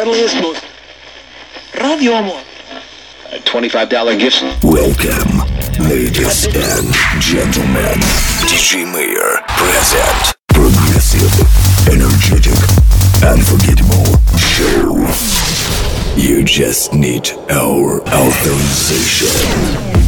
Catalyst Most. Radio Amor. $25 gifts. Welcome, ladies and gentlemen. DJ Mayer present. Progressive, energetic, unforgettable show. You just need our authorization.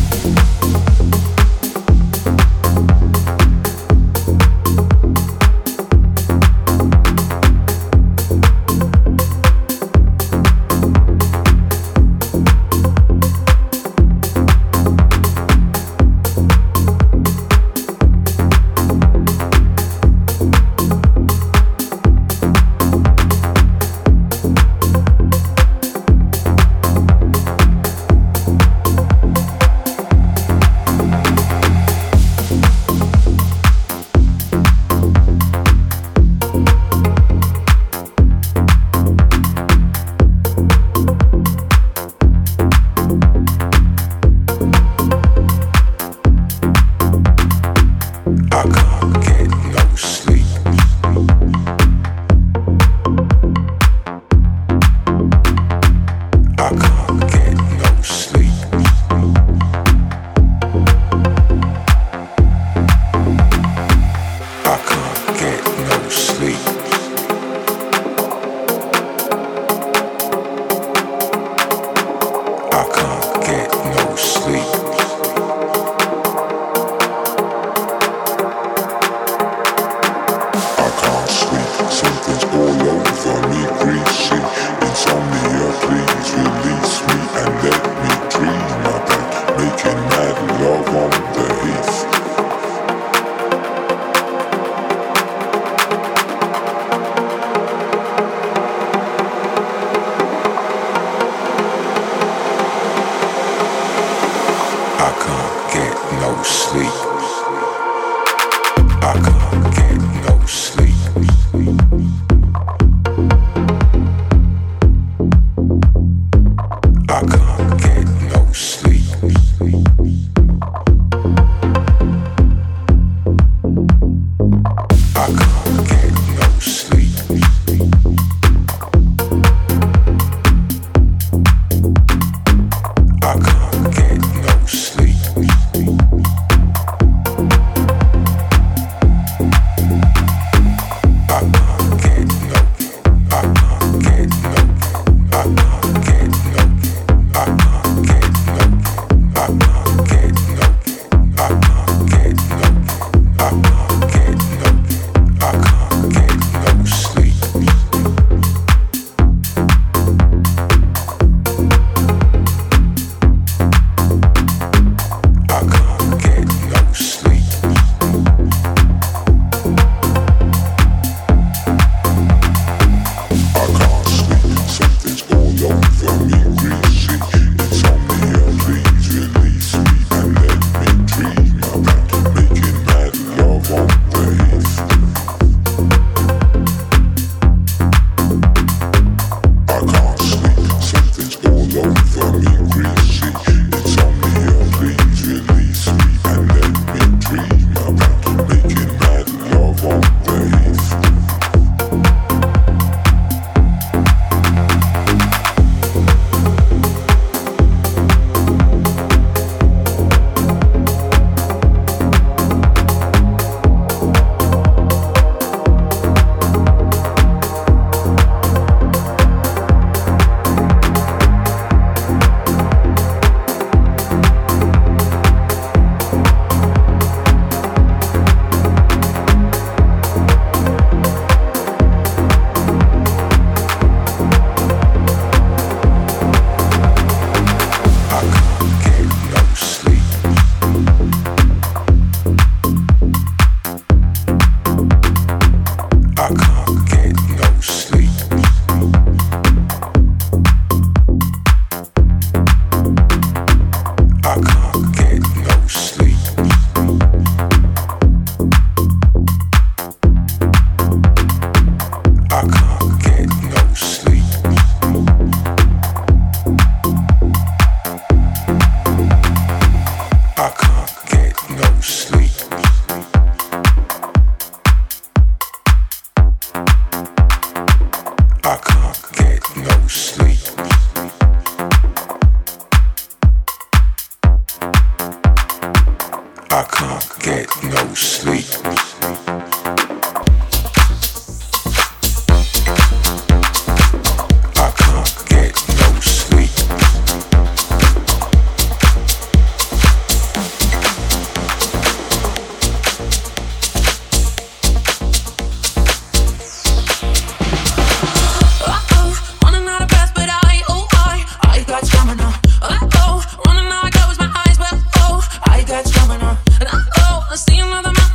Running out of gas, but I got stamina. And I see another man.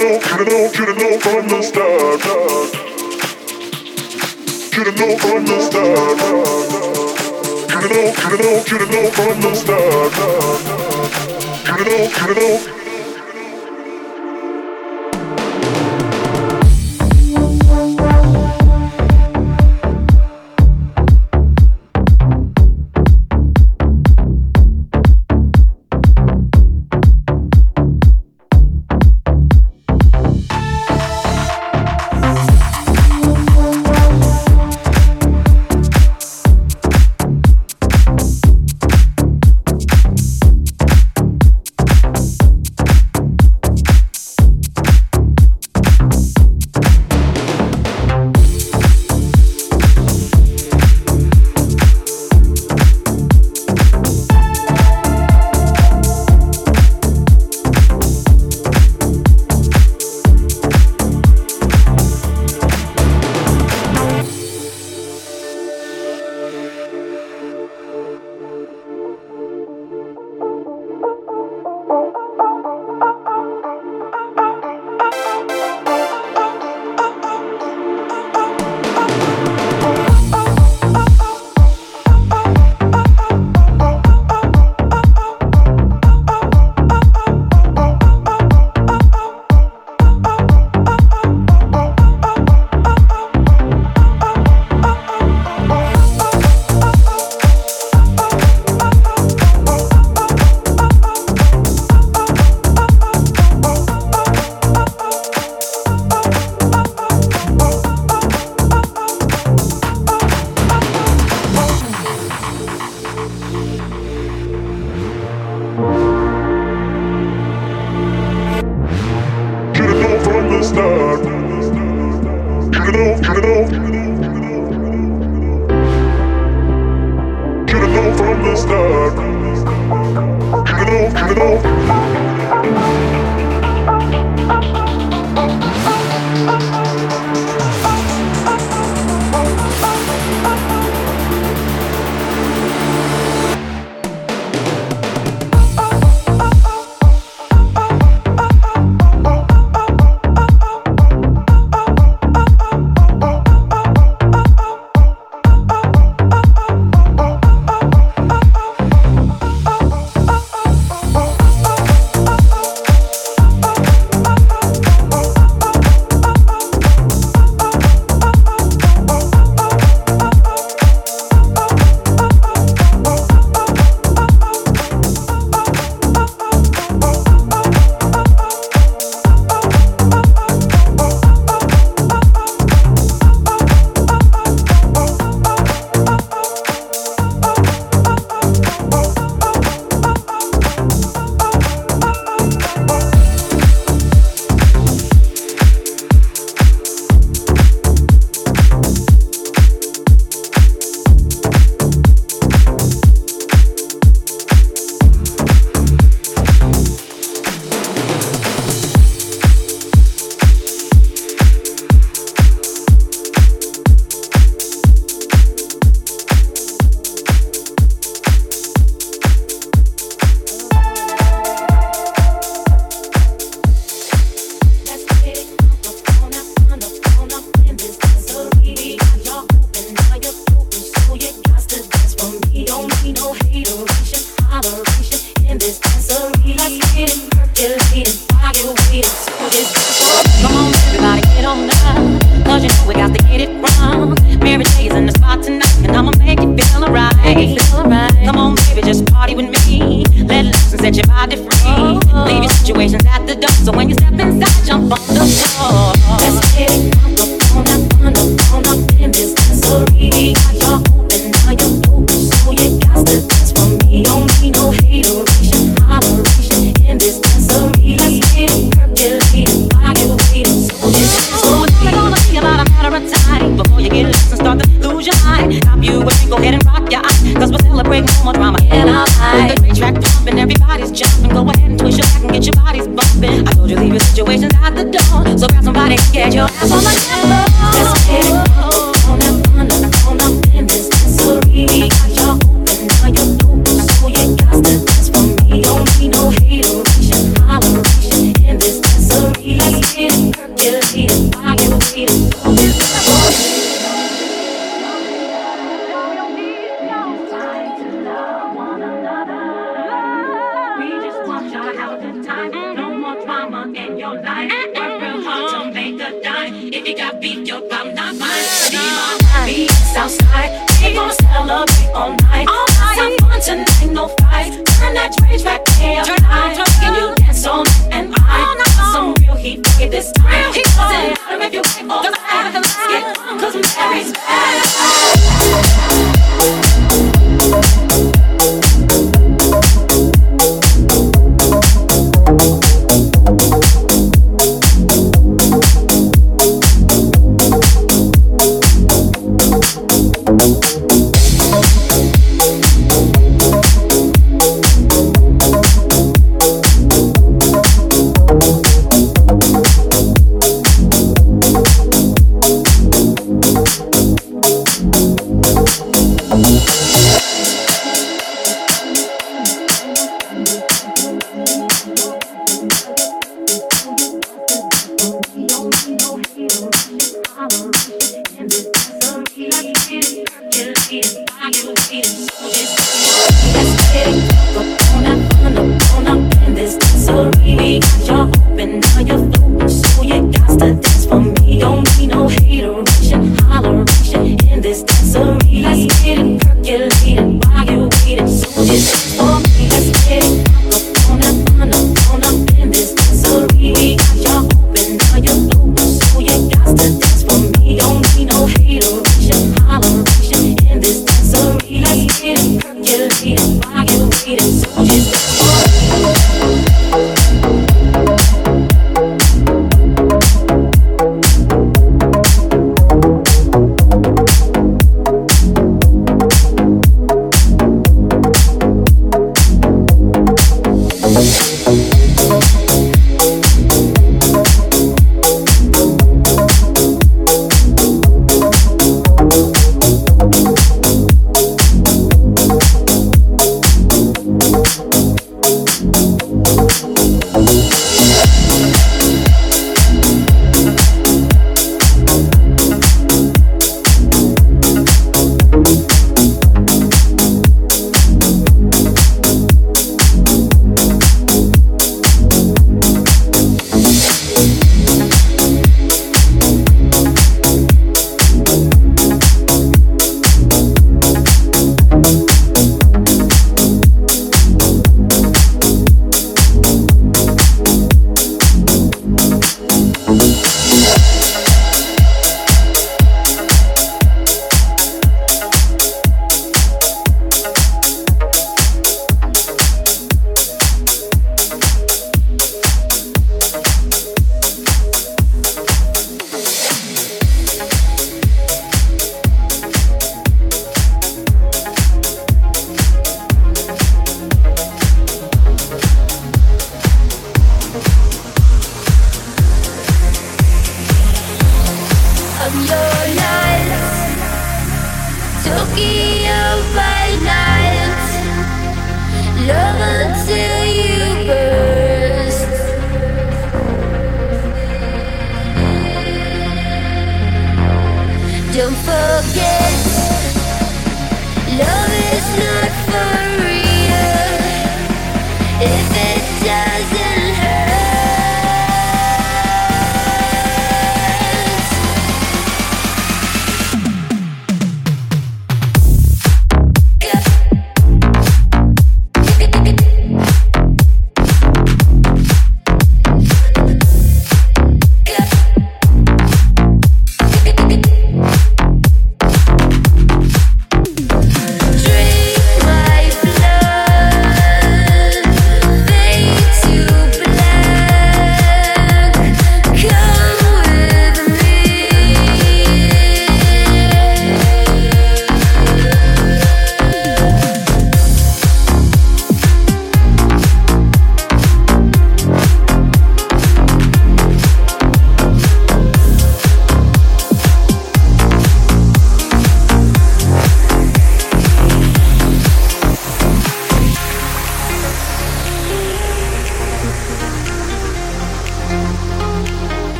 Shoulda known from the start. Shoulda known from the start. Shoulda known.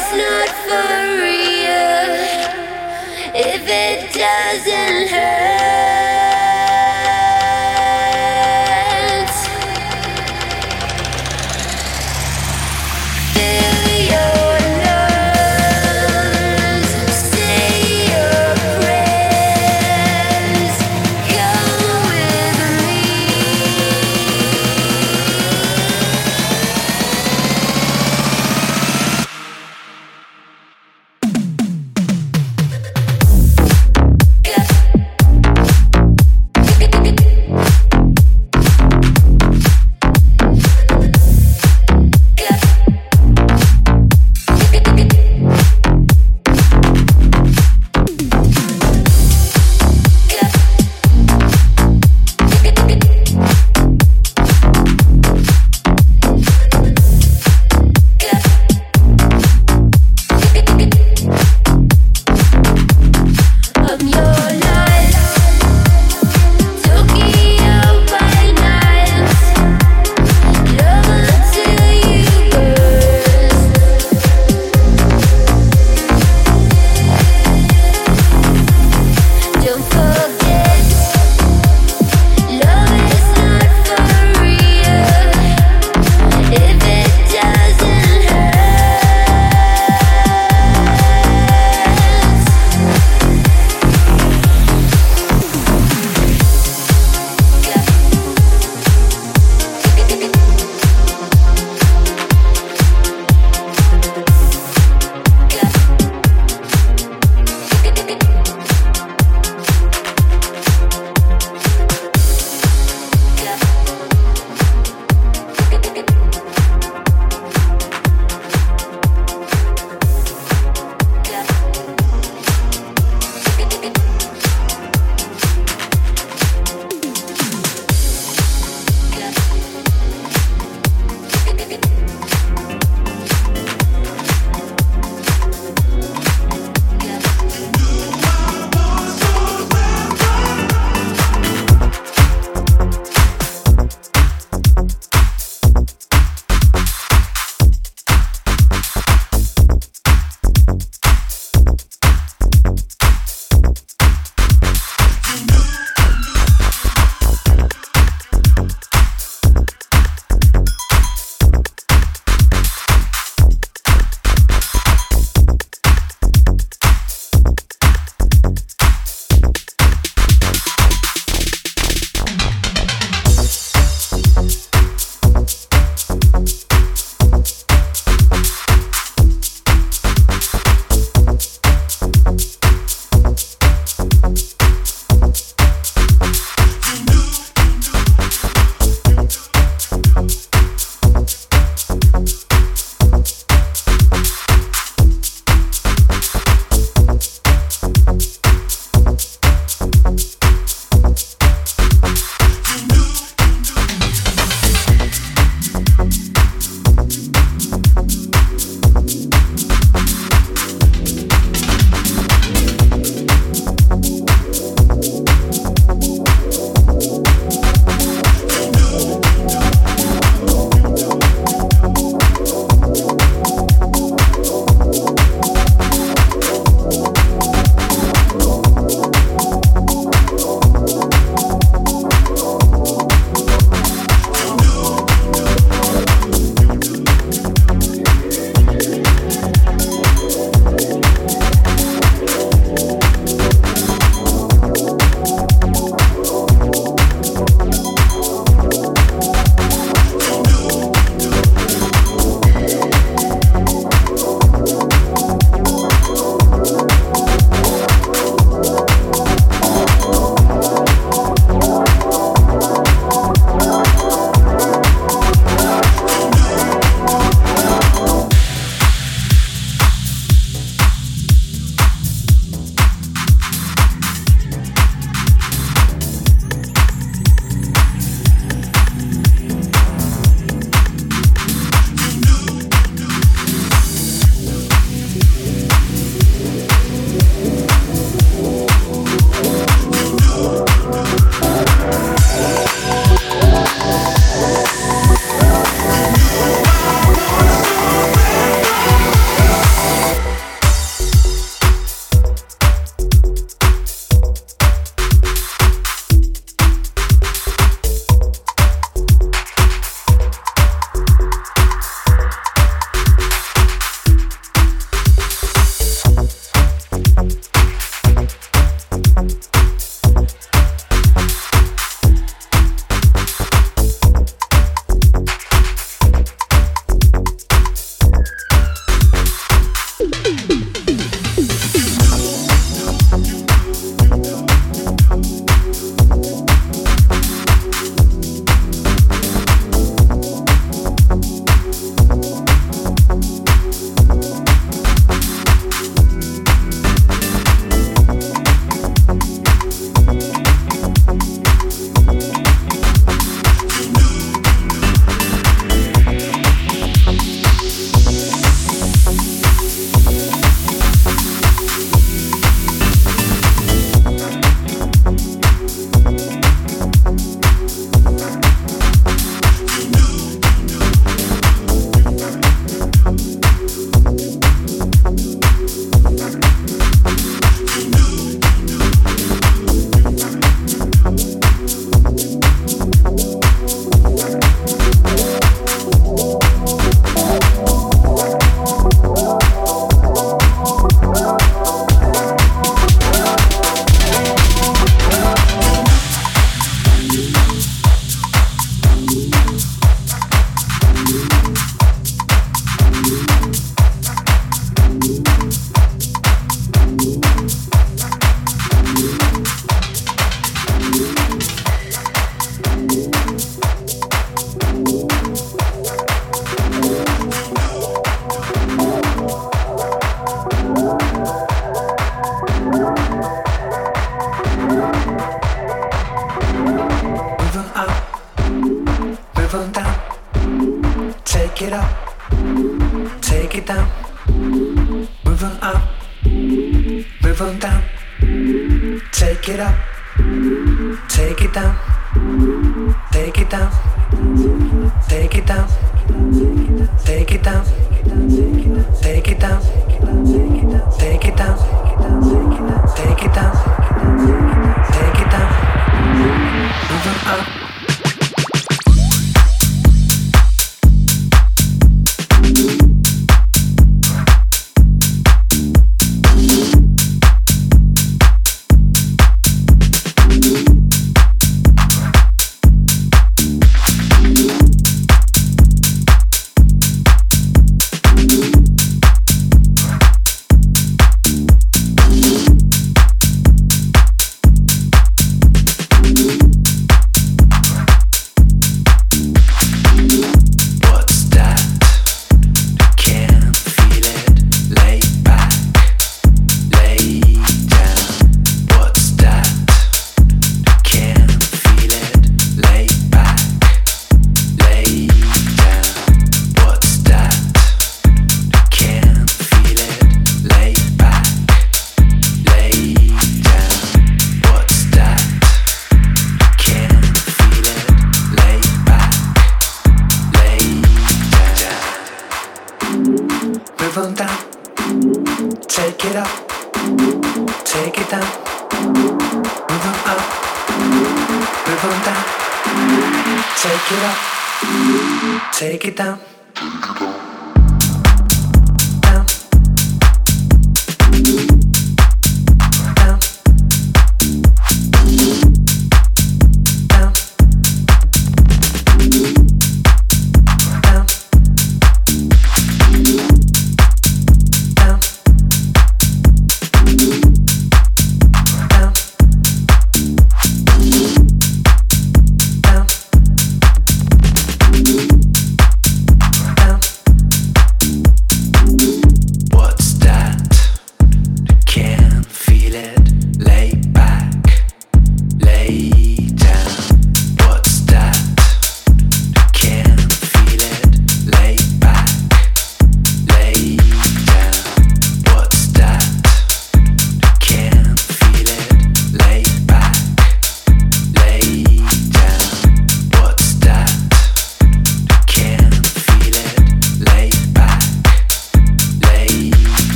it's not for real, if it doesn't hurt. Feel your nerves, say your prayers, come with me. them up, move them down, take it up, take it down, take it down, take it down, take it down, take it down, take it down, take it down, take it down, move them up.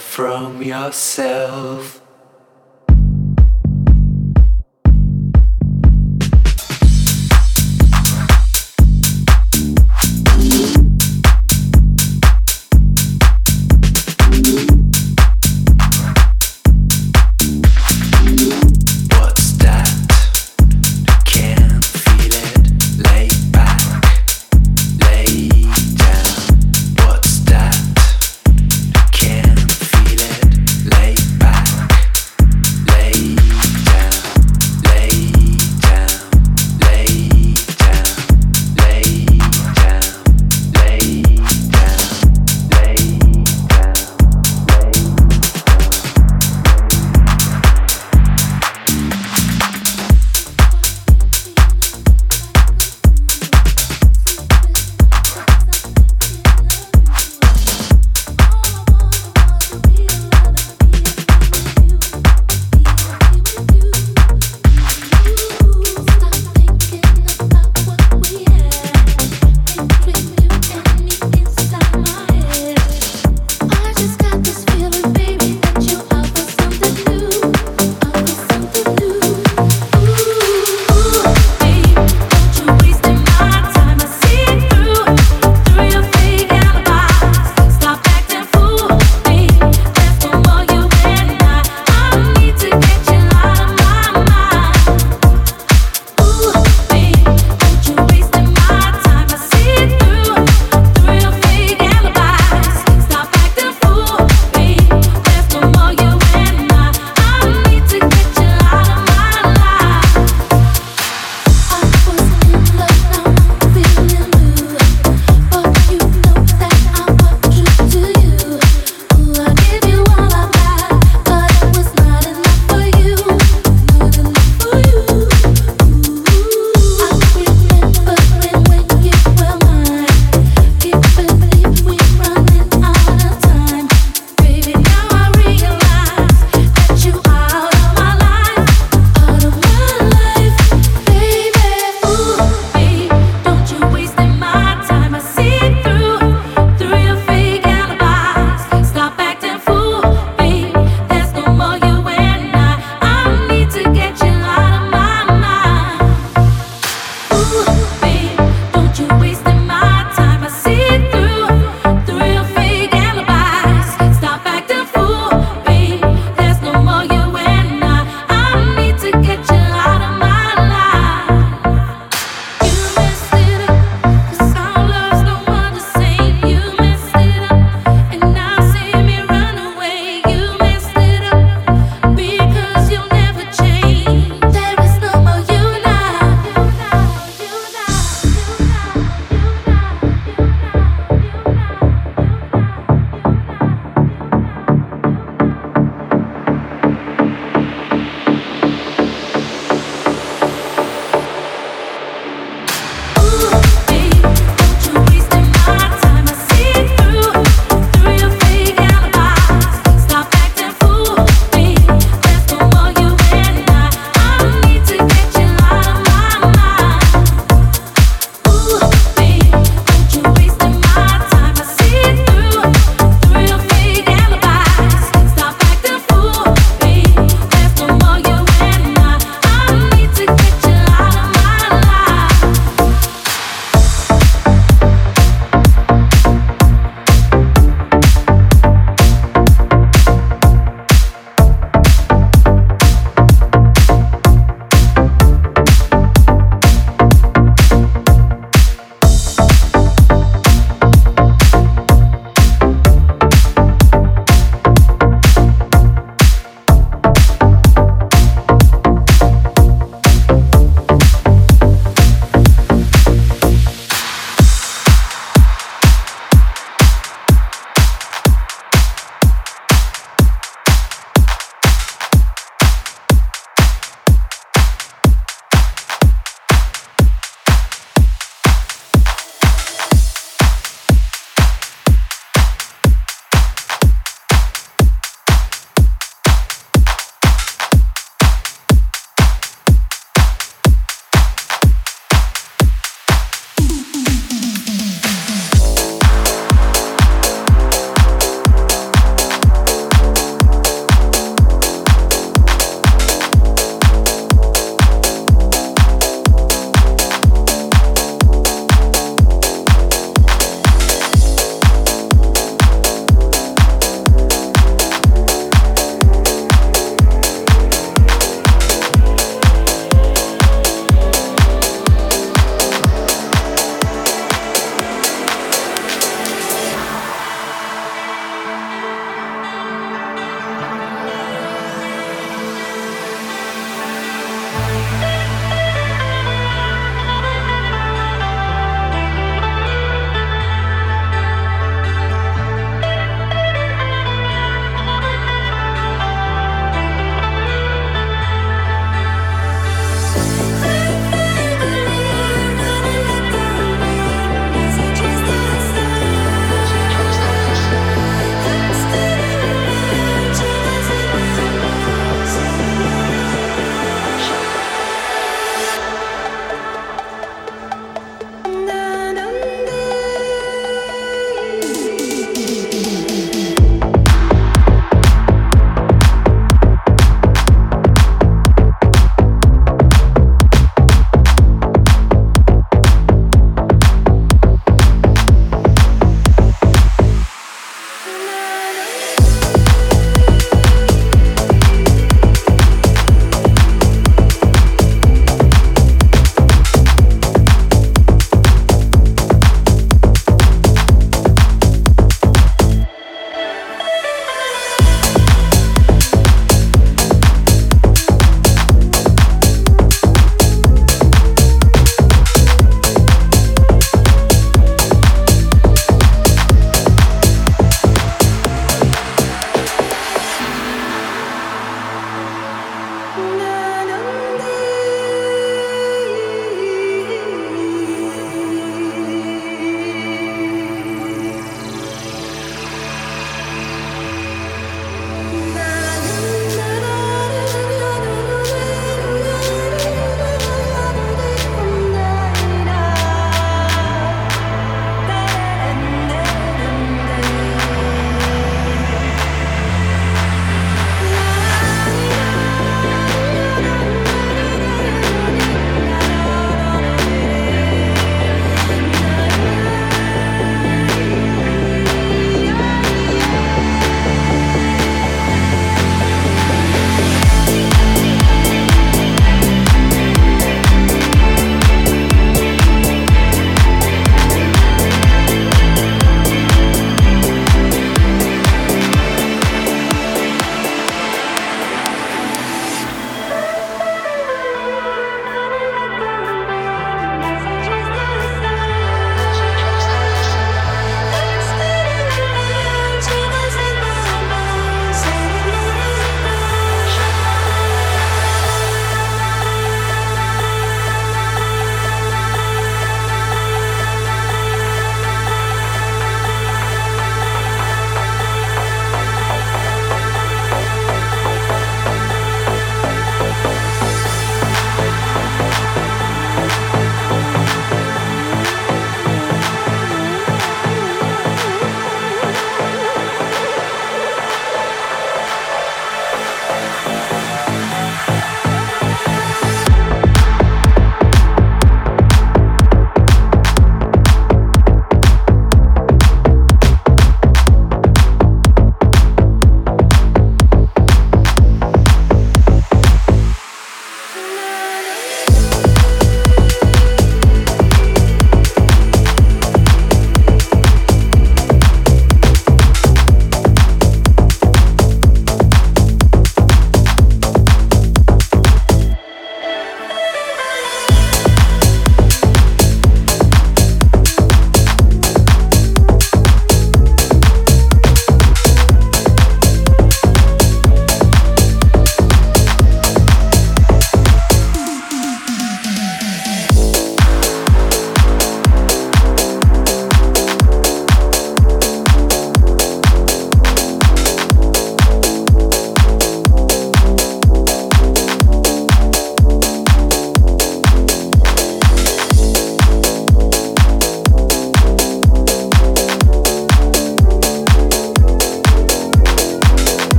From yourself.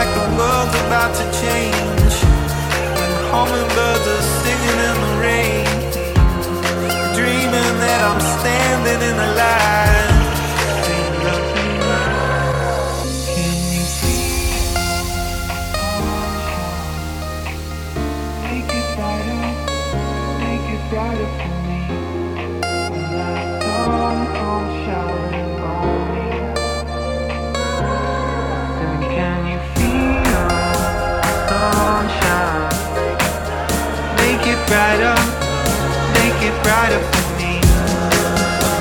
like the world's about to change, and hummingbirds are singing in the rain, dreaming that I'm standing in the light. Brighter, make it brighter for me.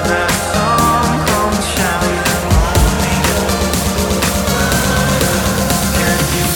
That song comes shining on me. Can you?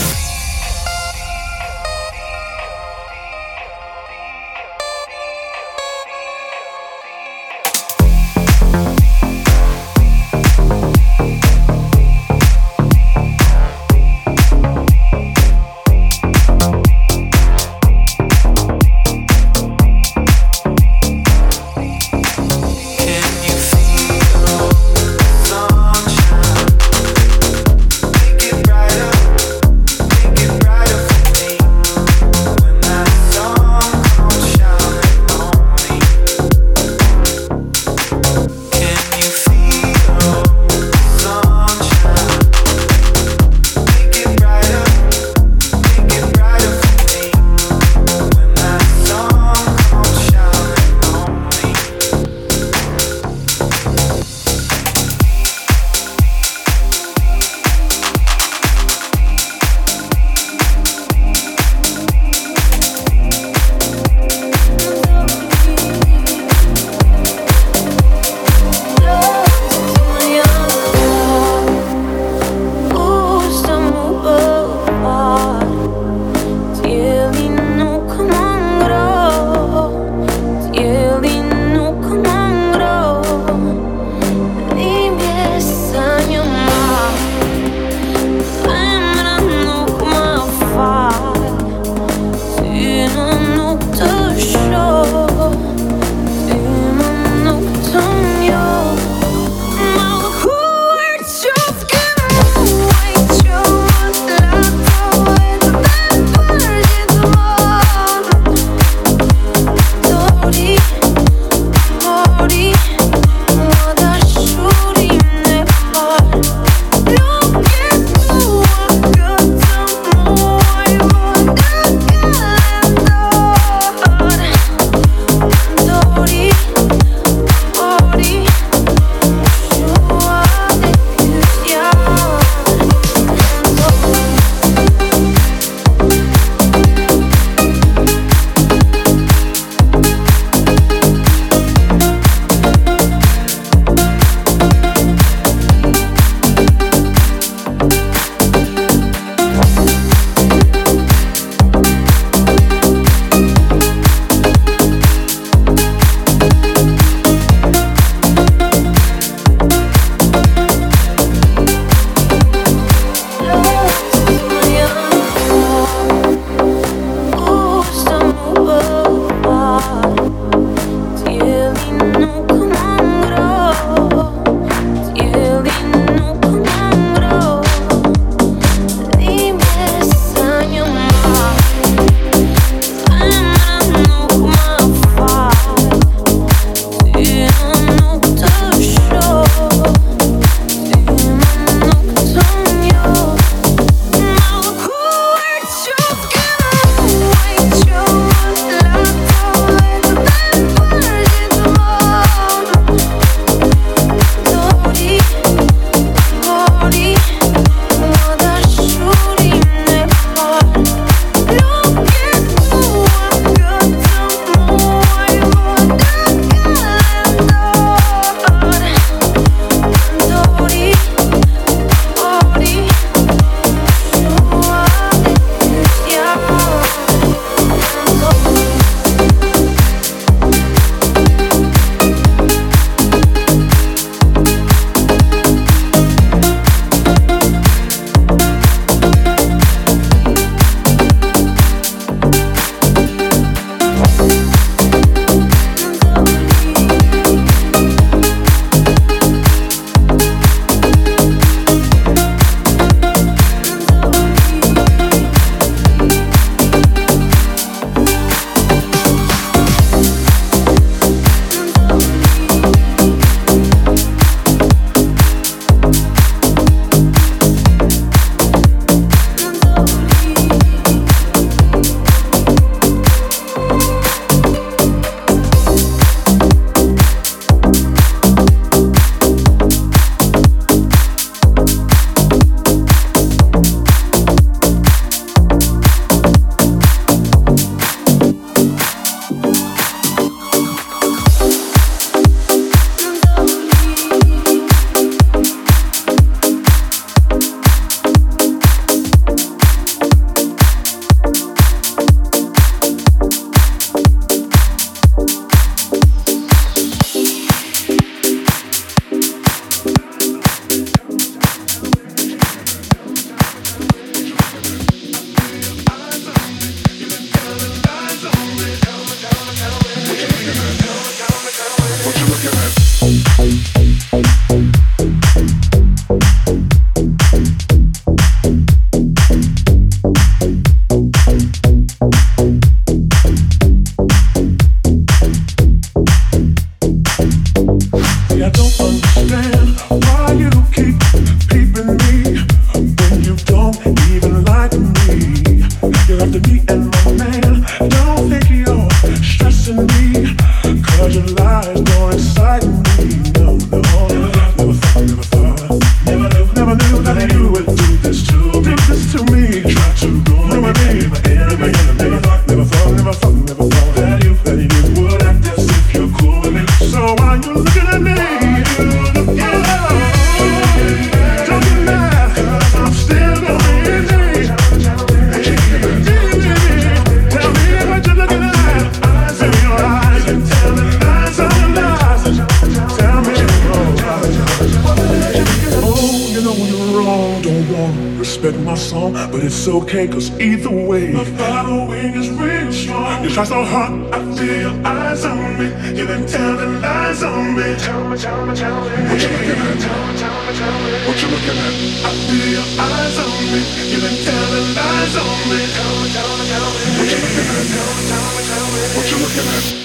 know you're wrong, don't wanna respect my song, but it's okay, cause either way my following is real strong. You try so hard, I feel your eyes on me. You've been telling lies on me. Tell me, tell me, tell me. What you looking at? Tell me, tell me, tell me. What you looking at? I feel your eyes on me. You've been telling lies on me. Tell me, tell me, tell me. What you looking at? Tell me, tell me, tell me. What you looking at?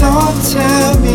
Don't tell me.